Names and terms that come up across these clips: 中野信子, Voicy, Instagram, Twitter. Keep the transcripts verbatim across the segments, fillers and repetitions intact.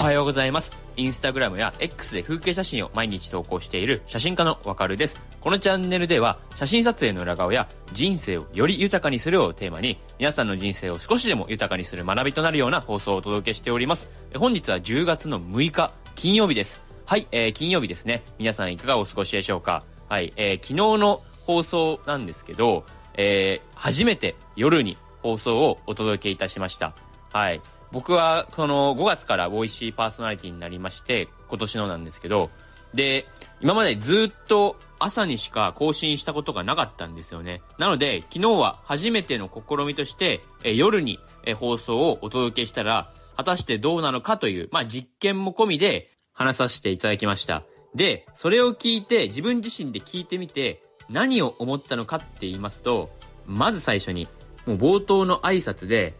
おはようございます。インスタグラムや エックス で風景写真を毎日投稿している写真家のわかるです。このチャンネルでは写真撮影の裏側や人生をより豊かにするをテーマに、皆さんの人生を少しでも豊かにする学びとなるような放送をお届けしております。本日はじゅうがつのむいか金曜日です。はい、えー、金曜日ですね。皆さんいかがお過ごしでしょうか。はい、えー、昨日の放送なんですけど、えー、初めて夜に放送をお届けいたしました。はい、僕はこのごがつからボイシーパーソナリティになりまして、今年のなんですけど、で今までずっと朝にしか更新したことがなかったんですよね。なので昨日は初めての試みとしてえ夜にえ放送をお届けしたら果たしてどうなのかという、まあ、実験も込みで話させていただきました。でそれを聞いて、自分自身で聞いてみて何を思ったのかって言いますと、まず最初にもう冒頭の挨拶で、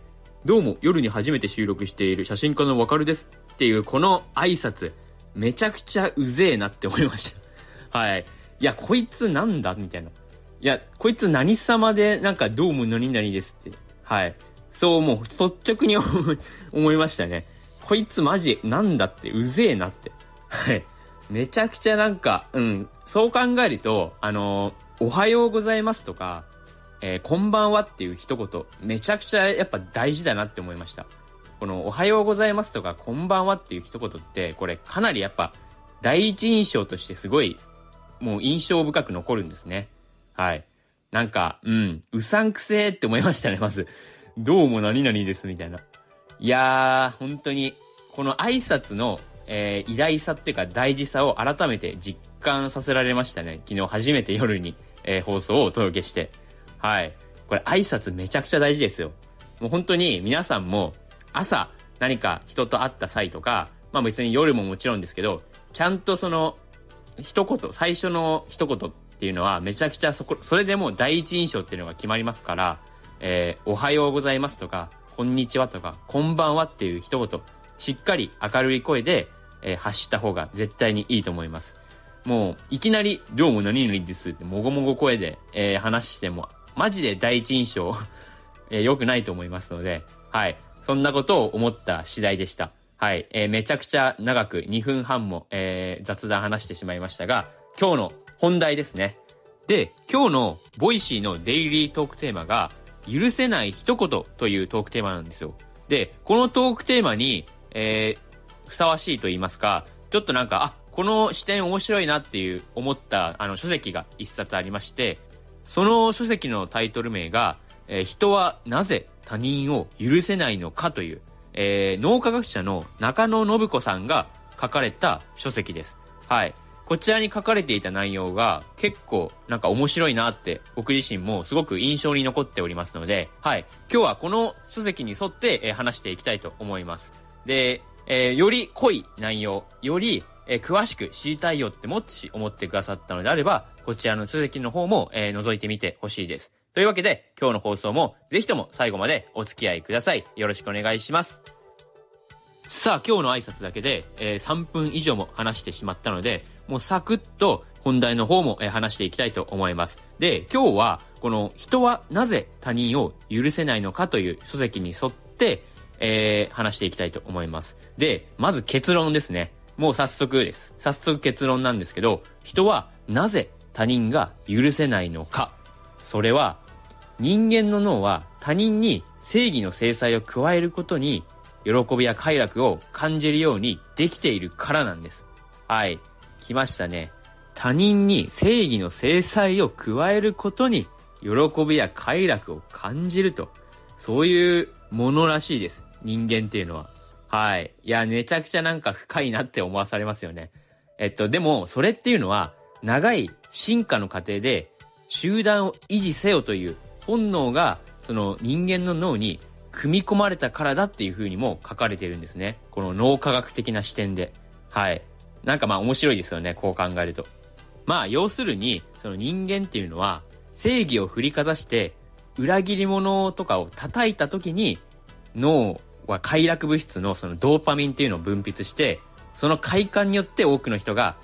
どうも夜に初めて収録している写真家のわかるですっていうこの挨拶、めちゃくちゃうぜえなって思いましたはい。いやこいつなんだみたいな、いやこいつ何様で、なんかどうも何々ですって、はいそうもう率直に思いましたね。こいつマジなんだってうぜえなって、はいめちゃくちゃなんか、うんそう考えると、あのー、おはようございますとか、えー、こんばんはっていう一言、めちゃくちゃやっぱ大事だなって思いました。このおはようございますとかこんばんはっていう一言って、これかなりやっぱ第一印象としてすごいもう印象深く残るんですね。はい、なんかうんうさんくせーって思いましたね。まずどうも何々ですみたいな、いやー本当にこの挨拶の、えー、偉大さっていうか大事さを改めて実感させられましたね。昨日初めて夜に、えー、放送をお届けして、はい。これ挨拶めちゃくちゃ大事ですよ。もう本当に皆さんも朝何か人と会った際とか、まあ別に夜ももちろんですけど、ちゃんとその一言、最初の一言っていうのはめちゃくちゃそこ、それでもう第一印象っていうのが決まりますから、えー、おはようございますとか、こんにちはとか、こんばんはっていう一言、しっかり明るい声で、えー、発した方が絶対にいいと思います。もういきなりどうも何々ですってもごもご声で、えー、話しても、マジで第一印象、えー、良くないと思いますので、はい、そんなことを思った次第でした。はい、えー、めちゃくちゃ長くにふんはんも、えー、雑談話してしまいましたが、今日の本題ですね。で、今日のボイシーのデイリートークテーマが許せない一言というトークテーマなんですよ。で、このトークテーマに、えー、ふさわしいと言いますか、ちょっとなんか、あ、この視点面白いなっていう思ったあの書籍が一冊ありまして、その書籍のタイトル名が、えー、人はなぜ他人を許せないのかという、えー、脳科学者の中野信子さんが書かれた書籍です。はい。こちらに書かれていた内容が結構なんか面白いなって僕自身もすごく印象に残っておりますので、はい。今日はこの書籍に沿って、えー、話していきたいと思います。で、えー、より濃い内容、よりえー、詳しく知りたいよってもし思ってくださったのであれば、こちらの書籍の方も、えー、覗いてみてほしいです。というわけで今日の放送もぜひとも最後までお付き合いください。よろしくお願いします。さあ今日の挨拶だけで、えー、さんぷんいじょうも話してしまったので、もうサクッと本題の方も、えー、話していきたいと思います。で今日はこの人はなぜ他人を許せないのかという書籍に沿って、えー、話していきたいと思います。でまず結論ですね。もう早速です。早速結論なんですけど、人はなぜ他人が許せないのか。それは人間の脳は他人に正義の制裁を加えることに喜びや快楽を感じるようにできているからなんです。はい、来ましたね。他人に正義の制裁を加えることに喜びや快楽を感じると。そういうものらしいです。人間っていうのは。はい。いや、めちゃくちゃなんか深いなって思わされますよね。えっと、でも、それっていうのは、長い進化の過程で、集団を維持せよという本能が、その人間の脳に組み込まれたからだっていう風にも書かれてるんですね。この脳科学的な視点で。はい。なんかまあ面白いですよね、こう考えると。まあ、要するに、その人間っていうのは、正義を振りかざして、裏切り者とかを叩いた時に、脳を、は快楽物質のそのドーパミンっていうのを分泌して、その快感によって多くの人が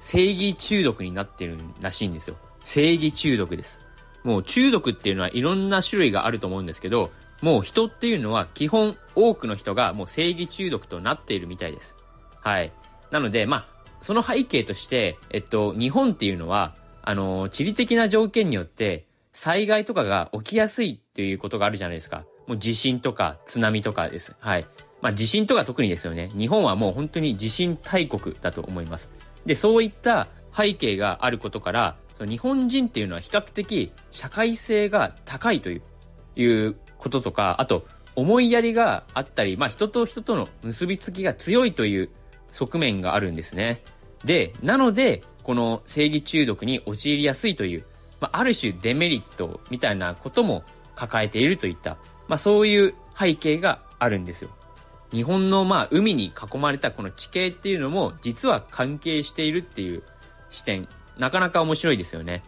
正義中毒になってるらしいんですよ。正義中毒です。もう中毒っていうのはいろんな種類があると思うんですけど、もう人っていうのは基本多くの人がもう正義中毒となっているみたいです。はい。なので、まあ、その背景として、えっと、日本っていうのは、あの、地理的な条件によって、災害とかが起きやすいっていうことがあるじゃないですか。もう地震とか津波とかです。はい。まあ、地震とか特にですよね。日本はもう本当に地震大国だと思います。で、そういった背景があることから、その日本人っていうのは比較的社会性が高いという、いうこととか、あと、思いやりがあったり、まあ、人と人との結びつきが強いという側面があるんですね。で、なので、この正義中毒に陥りやすいという、まあ、ある種デメリットみたいなことも抱えているといった、まあ、そういう背景があるんですよ。日本のまあ海に囲まれたこの地形っていうのも実は関係しているっていう視点、なかなか面白いですよね。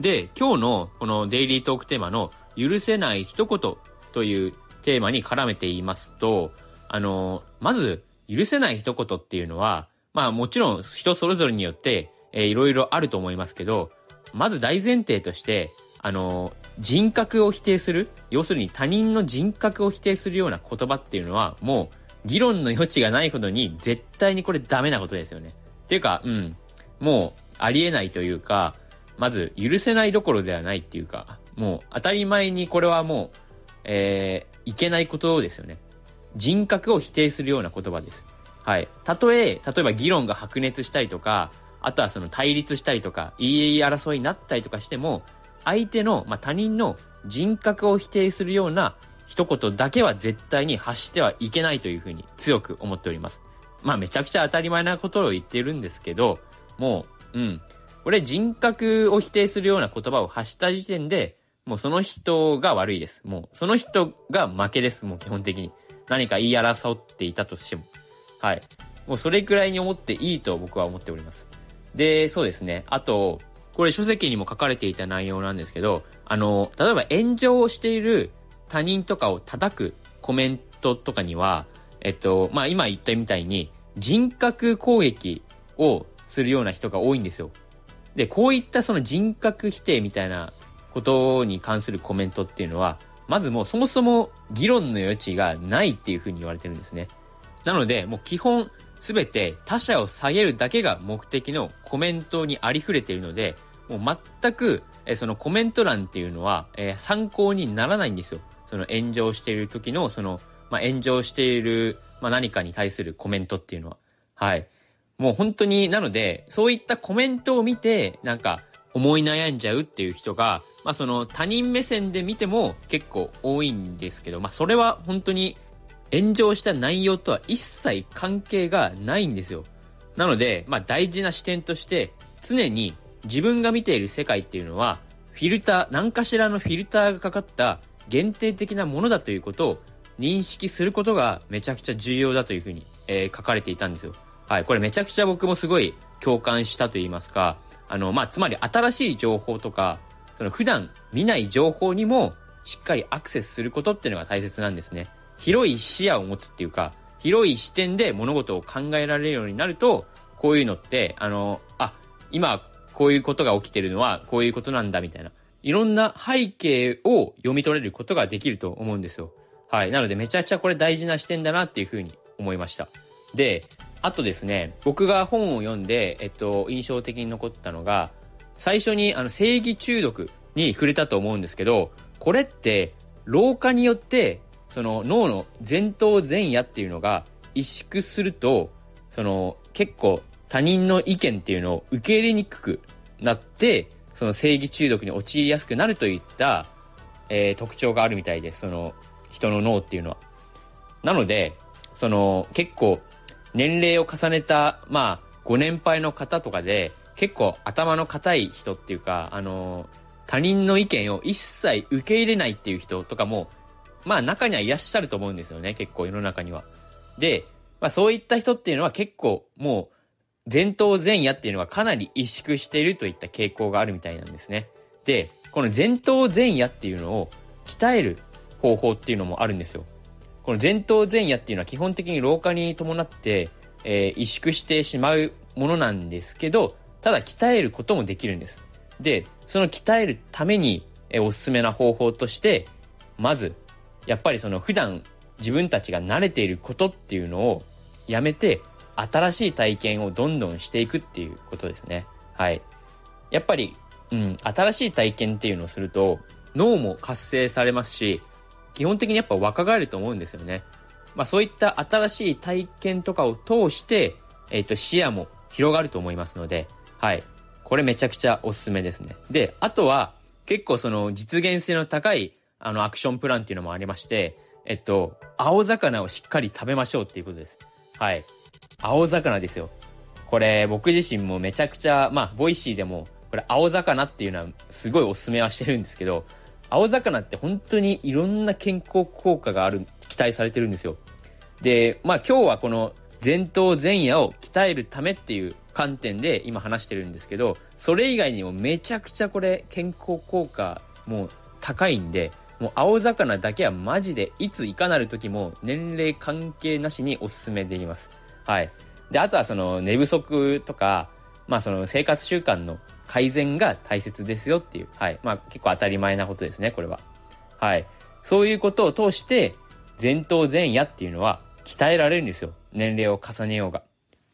で、今日のこのデイリートークテーマの許せない一言というテーマに絡めて言いますと、あの、まず許せない一言っていうのは、まあもちろん人それぞれによっていろいろあると思いますけど、まず大前提として、あの、人格を否定する、要するに他人の人格を否定するような言葉っていうのはもう議論の余地がないほどに絶対にこれダメなことですよね。っていうか、うん、もうありえないというか、まず許せないどころではないっていうか、もう当たり前にこれはもう、えー、いけないことですよね。人格を否定するような言葉です。はい。たとえ、例えば議論が白熱したりとか、あとはその対立したりとか、言い争いになったりとかしても、相手の、まあ、他人の人格を否定するような一言だけは絶対に発してはいけないというふうに強く思っております。まあめちゃくちゃ当たり前なことを言ってるんですけど、もう、うん。これ人格を否定するような言葉を発した時点で、もうその人が悪いです。もうその人が負けです。もう基本的に。何か言い争っていたとしても。はい。もうそれくらいに思っていいと僕は思っております。で、そうですね。あと、これ書籍にも書かれていた内容なんですけど、あの、例えば炎上をしている他人とかを叩くコメントとかには、えっと、まあ、今言ったみたいに人格攻撃をするような人が多いんですよ。で、こういったその人格否定みたいなことに関するコメントっていうのは、まずもうそもそも議論の余地がないっていうふうに言われてるんですね。なので、もう基本すべて他者を下げるだけが目的のコメントにありふれているので、もう全く、え、そのコメント欄っていうのは、えー、参考にならないんですよ。その炎上している時のその、まあ、炎上している、まあ、何かに対するコメントっていうのは、はい。もう本当に、なので、そういったコメントを見て、なんか思い悩んじゃうっていう人が、まあその他人目線で見ても結構多いんですけど、まあそれは本当に炎上した内容とは一切関係がないんですよ。なので、まあ大事な視点として、常に自分が見ている世界っていうのは、フィルター、何かしらのフィルターがかかった限定的なものだということを認識することがめちゃくちゃ重要だというふうに、えー、書かれていたんですよ。はい、これめちゃくちゃ僕もすごい共感したと言いますか、あの、まあ、つまり新しい情報とか、その普段見ない情報にもしっかりアクセスすることっていうのが大切なんですね。広い視野を持つっていうか、広い視点で物事を考えられるようになると、こういうのって、あの、あ、今こういうことが起きてるのはこういうことなんだみたいな。いろんな背景を読み取れることができると思うんですよ。はい。なのでめちゃくちゃこれ大事な視点だなっていうふうに思いました。で、あとですね、僕が本を読んで、えっと、印象的に残ったのが、最初にあの正義中毒に触れたと思うんですけど、これって老化によって、その脳の前頭前野っていうのが萎縮すると、その結構他人の意見っていうのを受け入れにくくなって、その正義中毒に陥りやすくなるといった、えー、特徴があるみたいです。その人の脳っていうのは。なので、その結構年齢を重ねた、まあご年配の方とかで結構頭の固い人っていうか、あの他人の意見を一切受け入れないっていう人とかも、まあ中にはいらっしゃると思うんですよね。結構世の中には。で、まあそういった人っていうのは結構もう前頭前野っていうのはかなり萎縮しているといった傾向があるみたいなんですね。で、この前頭前野っていうのを鍛える方法っていうのもあるんですよ。この前頭前野っていうのは基本的に老化に伴って、えー、萎縮してしまうものなんですけど、ただ鍛えることもできるんです。で、その鍛えるために、えー、おすすめな方法として、まず、やっぱりその普段自分たちが慣れていることっていうのをやめて、新しい体験をどんどんしていくっていうことですね。はい。やっぱり、うん、新しい体験っていうのをすると脳も活性されますし、基本的にやっぱ若返ると思うんですよね。まあそういった新しい体験とかを通して、えっと、視野も広がると思いますので、はい。これめちゃくちゃおすすめですね。で、あとは結構その実現性の高いあのアクションプランっていうのもありまして、えっと、青魚をしっかり食べましょうっていうことです。はい。青魚ですよ。これ僕自身もめちゃくちゃ、まあボイシーでもこれ青魚っていうのはすごいおすすめはしてるんですけど、青魚って本当にいろんな健康効果がある、期待されてるんですよ。で、まあ今日はこの前頭前野を鍛えるためっていう観点で今話してるんですけど、それ以外にもめちゃくちゃこれ健康効果もう高いんで、もう青魚だけはマジでいついかなる時も年齢関係なしにおすすめできます。はい。で、あとはその寝不足とか、まあその生活習慣の改善が大切ですよっていう、はい。まあ結構当たり前なことですね、これは。はい。そういうことを通して前頭前野っていうのは鍛えられるんですよ。年齢を重ねようが。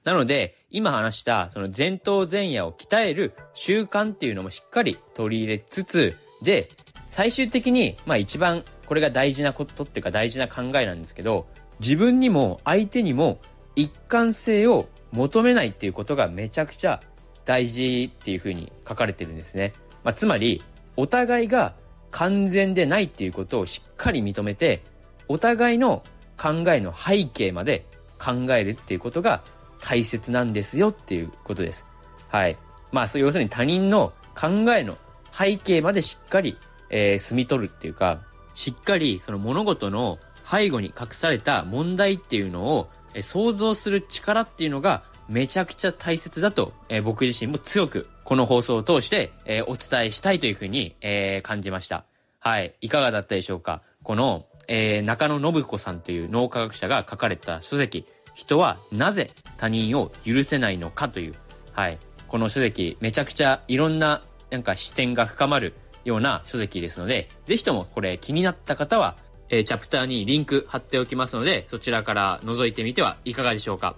なので、今話したその前頭前野を鍛える習慣っていうのもしっかり取り入れつつ、で、最終的に、まあ一番これが大事なことっていうか大事な考えなんですけど、自分にも相手にも一貫性を求めないっていうことがめちゃくちゃ大事っていうふうに書かれてるんですね。まあつまり、お互いが完全でないっていうことをしっかり認めて、お互いの考えの背景まで考えるっていうことが大切なんですよっていうことです。はい。まあ、そう要するに他人の考えの背景までしっかり、えー、隅取るっていうか、しっかりその物事の背後に隠された問題っていうのを、えー、想像する力っていうのがめちゃくちゃ大切だと、えー、僕自身も強くこの放送を通して、えー、お伝えしたいというふうに、えー、感じました。はい。いかがだったでしょうか。このえー、中野信子さんという脳科学者が書かれた書籍、人はなぜ他人を許せないのかという、はい、この書籍めちゃくちゃいろんななんか視点が深まるような書籍ですので、ぜひともこれ気になった方は、えー、チャプターにリンク貼っておきますので、そちらから覗いてみてはいかがでしょうか。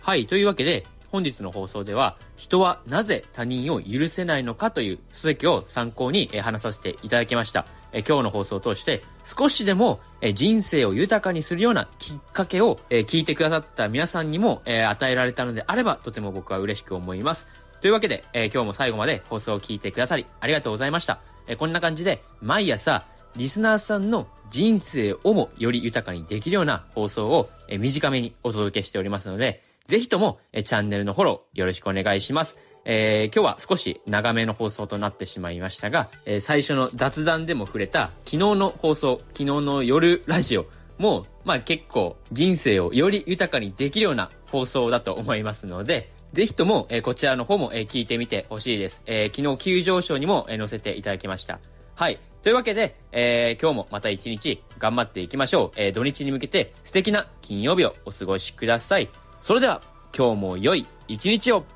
はい、というわけで本日の放送では、人はなぜ他人を許せないのかという書籍を参考に話させていただきました。今日の放送を通して少しでも人生を豊かにするようなきっかけを聞いてくださった皆さんにも与えられたのであれば、とても僕は嬉しく思います。というわけで今日も最後まで放送を聞いてくださりありがとうございました。こんな感じで毎朝リスナーさんの人生をもより豊かにできるような放送を短めにお届けしておりますので、ぜひともチャンネルのフォローよろしくお願いします。えー、今日は少し長めの放送となってしまいましたが、えー、最初の雑談でも触れた昨日の放送、昨日の夜ラジオも、まあ結構人生をより豊かにできるような放送だと思いますので、ぜひとも、えー、こちらの方も、えー、聞いてみてほしいです。えー、昨日急上昇にも、えー、載せていただきました。はい。というわけで、えー、今日もまた一日頑張っていきましょう。えー、土日に向けて素敵な金曜日をお過ごしください。それでは今日も良い一日を。